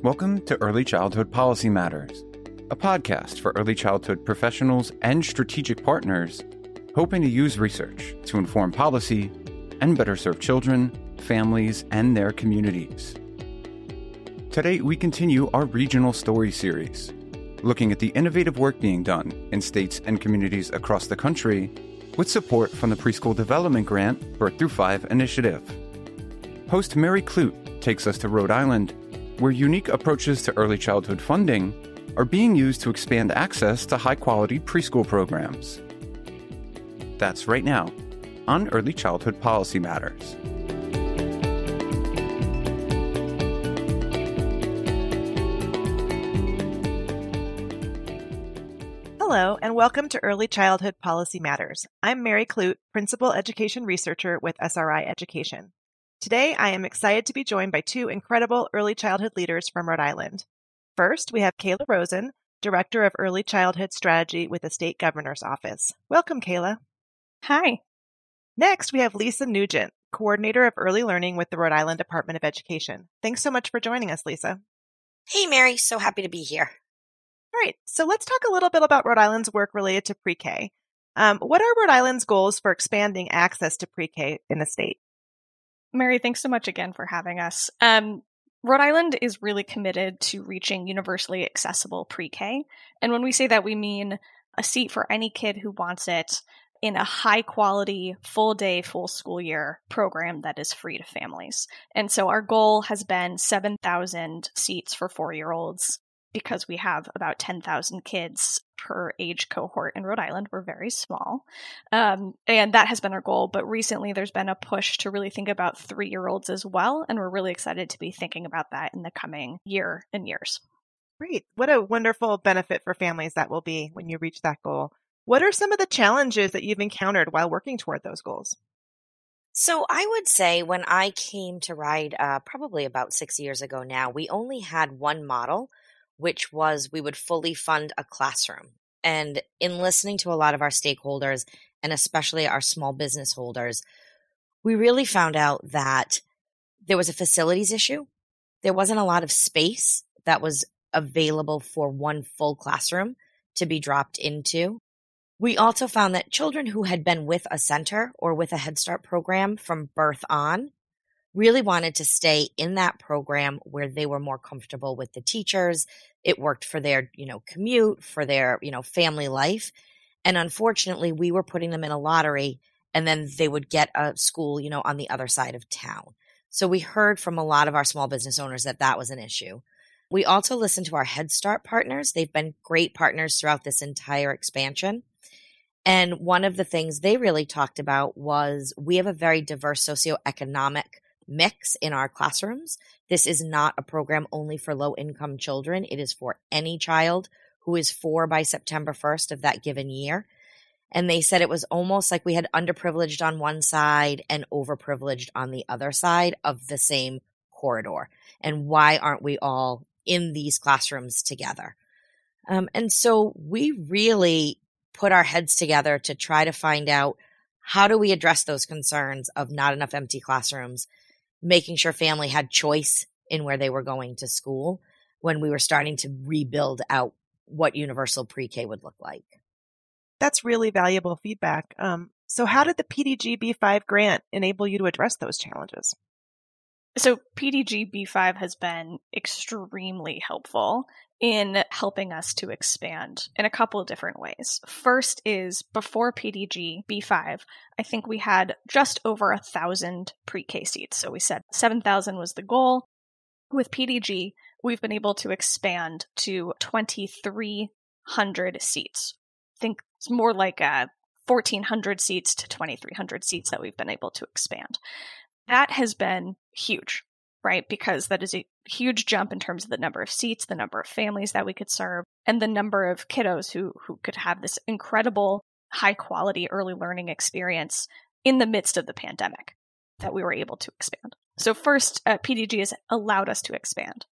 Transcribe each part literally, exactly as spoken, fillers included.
Welcome to Early Childhood Policy Matters, a podcast for early childhood professionals and strategic partners hoping to use research to inform policy and better serve children, families, and their communities. Today, we continue our regional story series, looking at the innovative work being done in states and communities across the country with support from the Preschool Development Grant Birth Through Five initiative. Host Mary Clute takes us to Rhode Island, where unique approaches to early childhood funding are being used to expand access to high-quality preschool programs. That's right now on Early Childhood Policy Matters. Hello, and welcome to Early Childhood Policy Matters. I'm Mary Clute, Principal Education Researcher with S R I Education. Today, I am excited to be joined by two incredible early childhood leaders from Rhode Island. First, we have Kayla Rosen, Director of Early Childhood Strategy with the State Governor's Office. Welcome, Kayla. Hi. Next, we have Lisa Nugent, Coordinator of Early Learning with the Rhode Island Department of Education. Thanks so much for joining us, Lisa. Hey, Mary. So happy to be here. All right. So let's talk a little bit about Rhode Island's work related to pre-K. Um, what are Rhode Island's goals for expanding access to pre-K in the state? Mary, thanks so much again for having us. Um, Rhode Island is really committed to reaching universally accessible pre-K. And when we say that, we mean a seat for any kid who wants it in a high-quality, full-day, full-school-year program that is free to families. And so our goal has been seven thousand seats for four-year-olds because we have about ten thousand kids per age cohort in Rhode Island. We're very small. Um, and that has been our goal. But recently, there's been a push to really think about three-year-olds as well. And we're really excited to be thinking about that in the coming year and years. Great. What a wonderful benefit for families that will be when you reach that goal. What are some of the challenges that you've encountered while working toward those goals? So I would say when I came to RIDE uh, probably about six years ago now, we only had one model, which was we would fully fund a classroom. And in listening to a lot of our stakeholders, and especially our small business holders, we really found out that there was a facilities issue. There wasn't a lot of space that was available for one full classroom to be dropped into. We also found that children who had been with a center or with a Head Start program from birth on really wanted to stay in that program where they were more comfortable with the teachers. It worked for their, you know, commute, for their, you know, family life. And unfortunately, we were putting them in a lottery and then they would get a school, you know, on the other side of town. So we heard from a lot of our small business owners that that was an issue. We also listened to our Head Start partners. They've been great partners throughout this entire expansion. And one of the things they really talked about was we have a very diverse socioeconomic mix in our classrooms. This is not a program only for low-income children. It is for any child who is four by September first of that given year. And they said it was almost like we had underprivileged on one side and overprivileged on the other side of the same corridor. And why aren't we all in these classrooms together? Um, and so we really put our heads together to try to find out how do we address those concerns of not enough empty classrooms, making sure family had choice in where they were going to school when we were starting to rebuild out what universal pre-K would look like. That's really valuable feedback. Um, so how did the P D G B five grant enable you to address those challenges? So P D G B five has been extremely helpful in helping us to expand in a couple of different ways. First is before P D G B five, I think we had just over a thousand pre-K seats. So we said seven thousand was the goal. With P D G, we've been able to expand to two thousand three hundred seats. I think it's more like uh, fourteen hundred seats to two thousand three hundred seats that we've been able to expand. That has been huge, right? Because that is a huge jump in terms of the number of seats, the number of families that we could serve, and the number of kiddos who who could have this incredible, high-quality early learning experience in the midst of the pandemic that we were able to expand. So first, uh, P D G has allowed us to expand.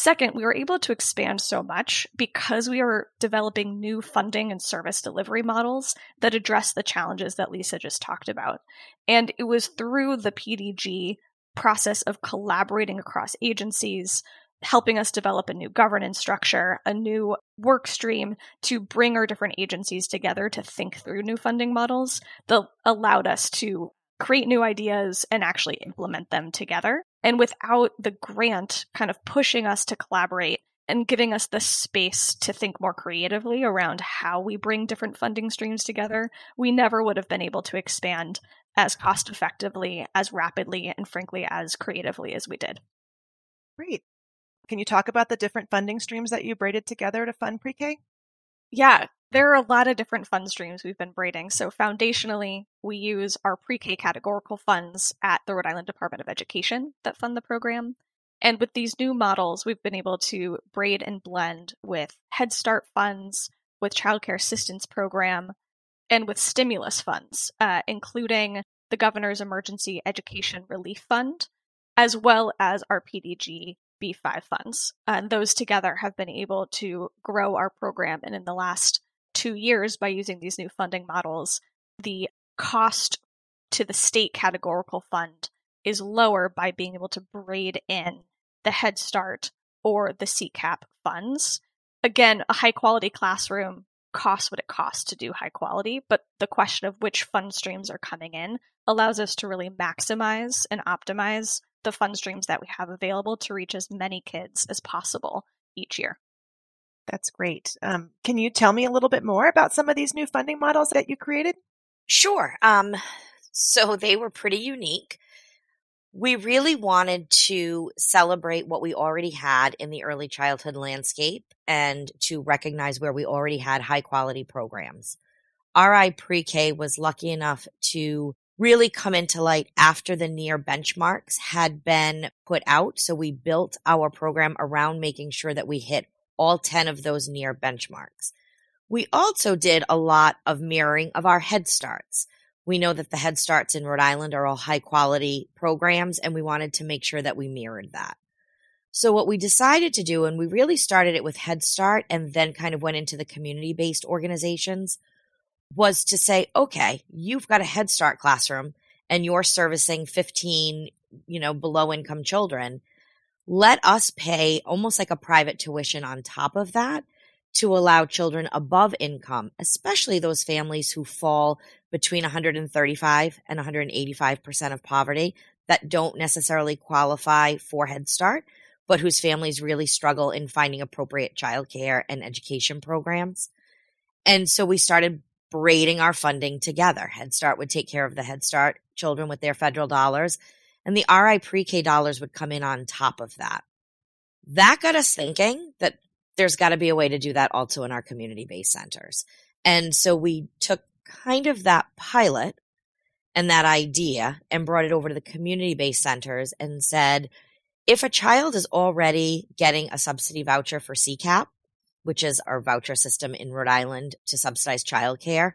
Second, we were able to expand so much because we are developing new funding and service delivery models that address the challenges that Lisa just talked about. And it was through the P D G process of collaborating across agencies, helping us develop a new governance structure, a new work stream to bring our different agencies together to think through new funding models that allowed us to create new ideas and actually implement them together. And without the grant kind of pushing us to collaborate and giving us the space to think more creatively around how we bring different funding streams together, we never would have been able to expand as cost effectively, as rapidly, and frankly, as creatively as we did. Great. Can you talk about the different funding streams that you braided together to fund pre-K? Yeah, there are a lot of different fund streams we've been braiding. So foundationally, we use our pre-K categorical funds at the Rhode Island Department of Education that fund the program. And with these new models, we've been able to braid and blend with Head Start funds, with Child Care Assistance Program, and with stimulus funds, uh, including the Governor's Emergency Education Relief Fund, as well as our P D G B five funds. And those together have been able to grow our program. And in the last two years, by using these new funding models, the cost to the state categorical fund is lower by being able to braid in the Head Start or the C CAP funds. Again, a high quality classroom costs what it costs to do high quality, but the question of which fund streams are coming in allows us to really maximize and optimize the fund streams that we have available to reach as many kids as possible each year. That's great. Um, can you tell me a little bit more about some of these new funding models that you created? Sure. Um, so they were pretty unique. We really wanted to celebrate what we already had in the early childhood landscape and to recognize where we already had high quality programs. R I Pre-K was lucky enough to really come into light after the NIEER benchmarks had been put out. So we built our program around making sure that we hit all ten of those NIEER benchmarks. We also did a lot of mirroring of our Head Starts. We know that the Head Starts in Rhode Island are all high quality programs, and we wanted to make sure that we mirrored that. So what we decided to do, and we really started it with Head Start and then kind of went into the community-based organizations, was to say, okay, you've got a Head Start classroom and you're servicing fifteen, you know, below income children. Let us pay almost like a private tuition on top of that to allow children above income, especially those families who fall between one hundred thirty-five and one hundred eighty-five percent of poverty that don't necessarily qualify for Head Start, but whose families really struggle in finding appropriate childcare and education programs. And so we started braiding our funding together. Head Start would take care of the Head Start children with their federal dollars, and the R I Pre-K dollars would come in on top of that. That got us thinking that there's got to be a way to do that also in our community-based centers. And so we took kind of that pilot and that idea and brought it over to the community-based centers and said, if a child is already getting a subsidy voucher for C CAP, which is our voucher system in Rhode Island to subsidize childcare,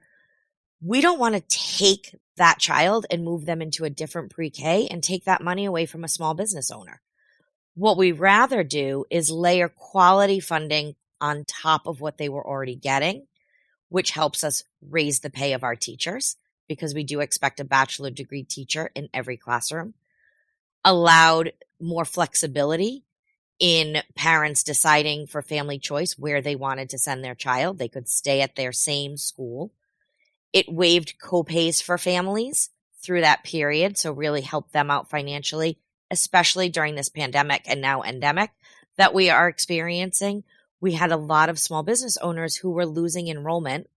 we don't want to take that child and move them into a different pre-K and take that money away from a small business owner. What we rather do is layer quality funding on top of what they were already getting, which helps us raise the pay of our teachers, because we do expect a bachelor degree teacher in every classroom, allowed more flexibility in parents deciding for family choice where they wanted to send their child. They could stay at their same school. It waived co-pays for families through that period, so really helped them out financially, especially during this pandemic and now endemic that we are experiencing. We had a lot of small business owners who were losing enrollment,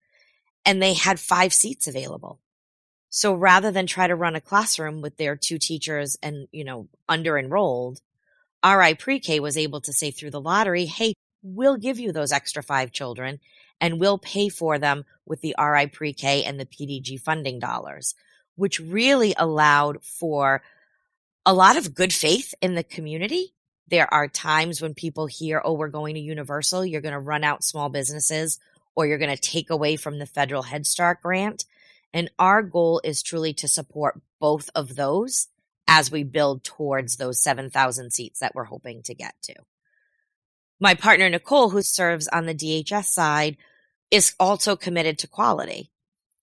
and they had five seats available. So rather than try to run a classroom with their two teachers and, you know, under-enrolled, R I Pre-K was able to say through the lottery, hey, we'll give you those extra five children and we'll pay for them with the R I Pre-K and the P D G funding dollars, which really allowed for a lot of good faith in the community. There are times when people hear, oh, we're going to universal, you're going to run out small businesses or you're going to take away from the federal Head Start grant. And our goal is truly to support both of those as we build towards those seven thousand seats that we're hoping to get to. my partner, Nicole, who serves on the D H S side, is also committed to quality.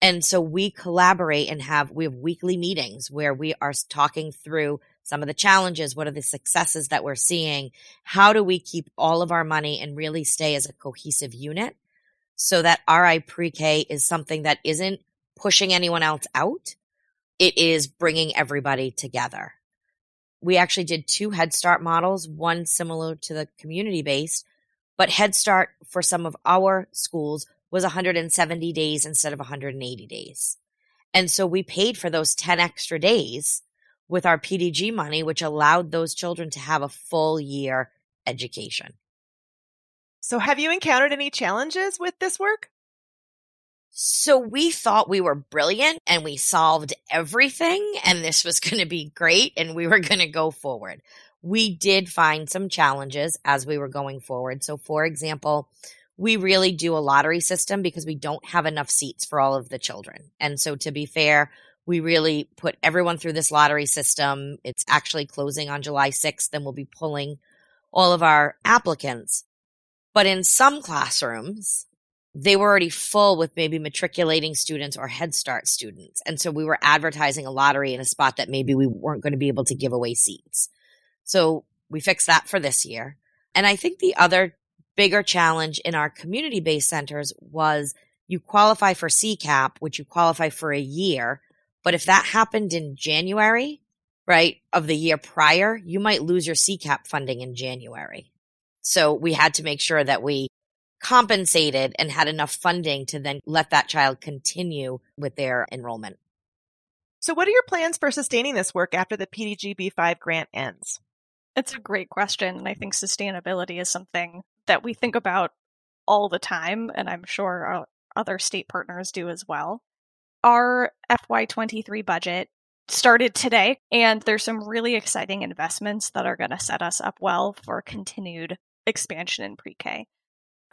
And so we collaborate and have, we have weekly meetings where we are talking through some of the challenges. What are the successes that we're seeing? How do we keep all of our money and really stay as a cohesive unit so that R I pre-K is something that isn't pushing anyone else out? It is bringing everybody together. We actually did two Head Start models, one similar to the community-based, but Head Start for some of our schools was one hundred seventy days instead of one hundred eighty days. And so we paid for those ten extra days with our P D G money, which allowed those children to have a full year education. So have you encountered any challenges with this work? So we thought we were brilliant and we solved everything and this was going to be great and we were going to go forward. We did find some challenges as we were going forward. So for example, we really do a lottery system because we don't have enough seats for all of the children. And so to be fair, we really put everyone through this lottery system. It's actually closing on July sixth, and we'll be pulling all of our applicants. But in some classrooms, they were already full with maybe matriculating students or Head Start students. And so we were advertising a lottery in a spot that maybe we weren't going to be able to give away seats. So we fixed that for this year. And I think the other bigger challenge in our community-based centers was you qualify for C CAP, which you qualify for a year. But if that happened in January, right, of the year prior, you might lose your C CAP funding in January. So we had to make sure that we compensated and had enough funding to then let that child continue with their enrollment. So what are your plans for sustaining this work after the P D G B five grant ends? It's a great question. And I think sustainability is something that we think about all the time. And I'm sure our other state partners do as well. Our F Y twenty-three budget started today, and there's some really exciting investments that are going to set us up well for continued expansion in pre-K.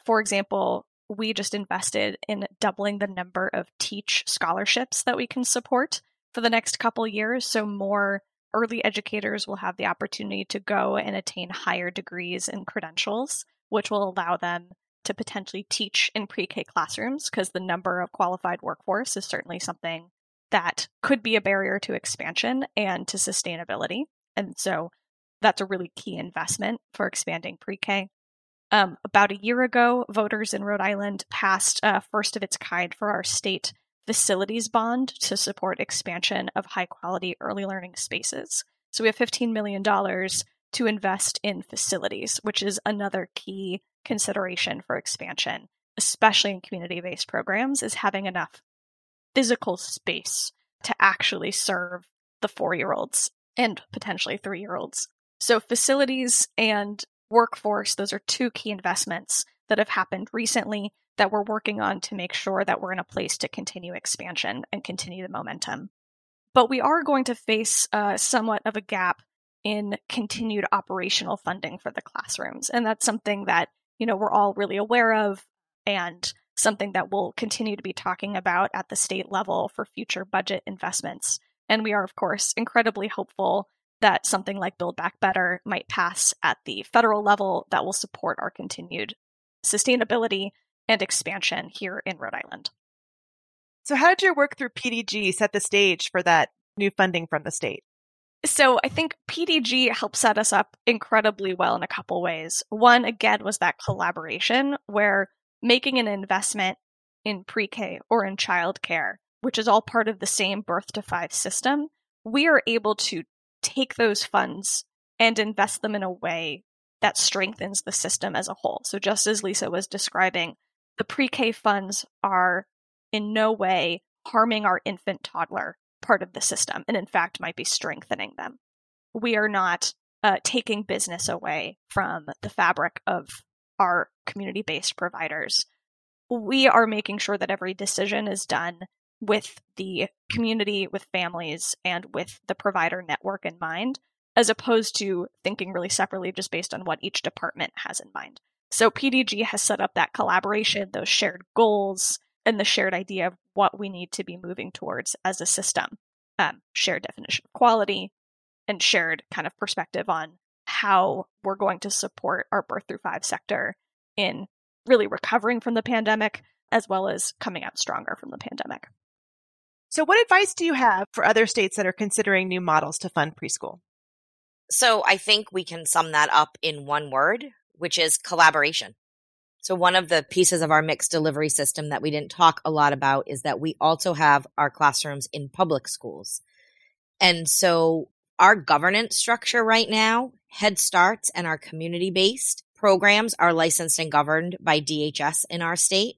For example, we just invested in doubling the number of TEACH scholarships that we can support for the next couple years, so more early educators will have the opportunity to go and attain higher degrees and credentials, which will allow them to potentially teach in pre-K classrooms, because the number of qualified workforce is certainly something that could be a barrier to expansion and to sustainability. And so that's a really key investment for expanding pre-K. Um, about a year ago, voters in Rhode Island passed uh, first of its kind for our state facilities bond to support expansion of high-quality early learning spaces. So we have fifteen million dollars to invest in facilities, which is another key consideration for expansion, especially in community-based programs, is having enough physical space to actually serve the four-year-olds and potentially three-year-olds. So facilities and workforce, those are two key investments that have happened recently that we're working on to make sure that we're in a place to continue expansion and continue the momentum. But we are going to face uh, somewhat of a gap in continued operational funding for the classrooms. And that's something that you know, we're all really aware of and something that we'll continue to be talking about at the state level for future budget investments. And we are, of course, incredibly hopeful that something like Build Back Better might pass at the federal level that will support our continued sustainability and expansion here in Rhode Island. So how did your work through P D G set the stage for that new funding from the state? So I think P D G helped set us up incredibly well in a couple ways. One, again, was that collaboration where making an investment in pre-K or in childcare, which is all part of the same birth to five system, we are able to take those funds and invest them in a way that strengthens the system as a whole. So just as Lisa was describing, the pre-K funds are in no way harming our infant toddler part of the system, and in fact, might be strengthening them. We are not uh, taking business away from the fabric of our community-based providers. We are making sure that every decision is done with the community, with families, and with the provider network in mind, as opposed to thinking really separately just based on what each department has in mind. So P D G has set up that collaboration, those shared goals, and the shared idea of what we need to be moving towards as a system, um, shared definition of quality, and shared kind of perspective on how we're going to support our birth through five sector in really recovering from the pandemic, as well as coming out stronger from the pandemic. So what advice do you have for other states that are considering new models to fund preschool? So I think we can sum that up in one word, which is collaboration. So one of the pieces of our mixed delivery system that we didn't talk a lot about is that we also have our classrooms in public schools. And so our governance structure right now, Head Starts and our community-based programs are licensed and governed by D H S in our state.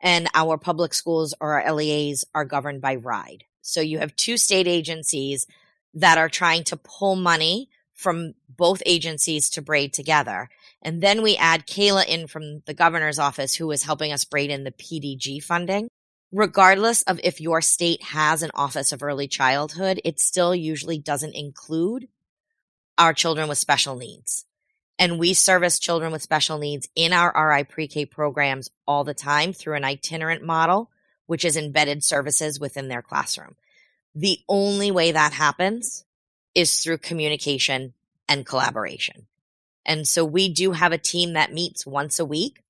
And our public schools or our L E As are governed by RIDE. So you have two state agencies that are trying to pull money from both agencies to braid together. And then we add Kayla in from the governor's office, who is helping us braid in the P D G funding. Regardless of if your state has an office of early childhood, it still usually doesn't include our children with special needs. And we service children with special needs in our R I pre-K programs all the time through an itinerant model, which is embedded services within their classroom. The only way that happens is through communication and collaboration. And so we do have a team that meets once a week.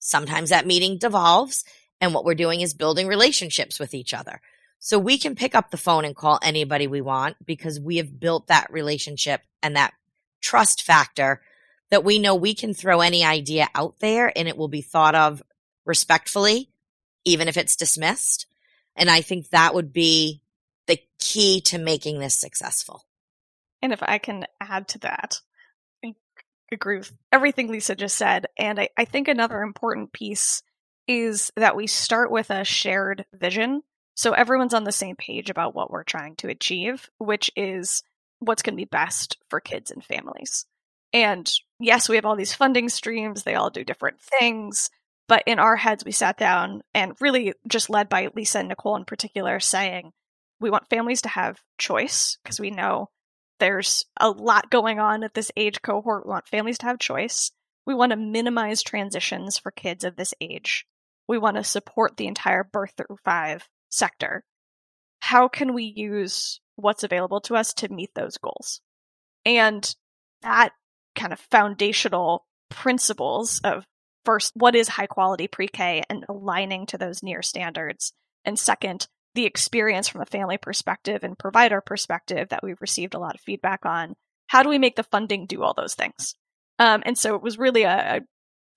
Sometimes that meeting devolves, and what we're doing is building relationships with each other. So we can pick up the phone and call anybody we want because we have built that relationship and that trust factor that we know we can throw any idea out there and it will be thought of respectfully, even if it's dismissed. And I think that would be the key to making this successful. And if I can add to that, I agree with everything Lisa just said. And I, I think another important piece is that we start with a shared vision. So everyone's on the same page about what we're trying to achieve, which is what's going to be best for kids and families. And yes, we have all these funding streams. They all do different things. But in our heads, we sat down and really just led by Lisa and Nicole in particular saying, we want families to have choice because we know there's a lot going on at this age cohort. We want families to have choice. We want to minimize transitions for kids of this age. We want to support the entire birth through five sector. How can we use what's available to us to meet those goals? And that kind of foundational principles of first, what is high quality pre-K and aligning to those NIEER standards? And second, the experience from a family perspective and provider perspective that we've received a lot of feedback on. How do we make the funding do all those things? Um, and so it was really a, a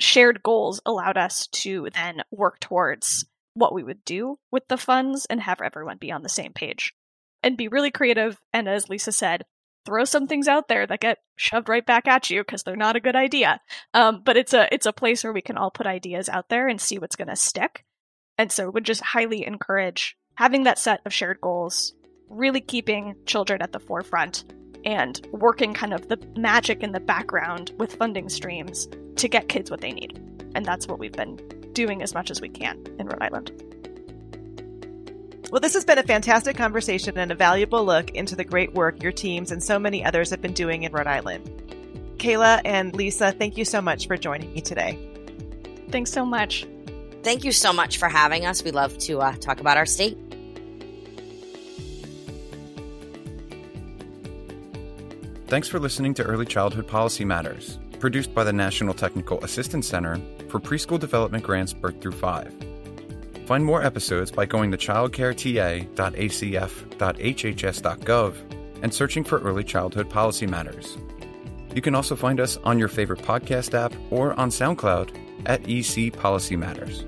shared goals allowed us to then work towards what we would do with the funds and have everyone be on the same page and be really creative. And as Lisa said, throw some things out there that get shoved right back at you because they're not a good idea. Um, but it's a it's a place where we can all put ideas out there and see what's going to stick. And so would just highly encourage having that set of shared goals, really keeping children at the forefront and working kind of the magic in the background with funding streams to get kids what they need. And that's what we've been doing as much as we can in Rhode Island. Well, this has been a fantastic conversation and a valuable look into the great work your teams and so many others have been doing in Rhode Island. Kayla and Lisa, thank you so much for joining me today. Thanks so much. Thank you so much for having us. We love to uh, talk about our state. Thanks for listening to Early Childhood Policy Matters, produced by the National Technical Assistance Center for Preschool Development Grants Birth through five. Find more episodes by going to child care t a dot a c f dot h h s dot gov and searching for Early Childhood Policy Matters. You can also find us on your favorite podcast app or on SoundCloud at E C Policy Matters.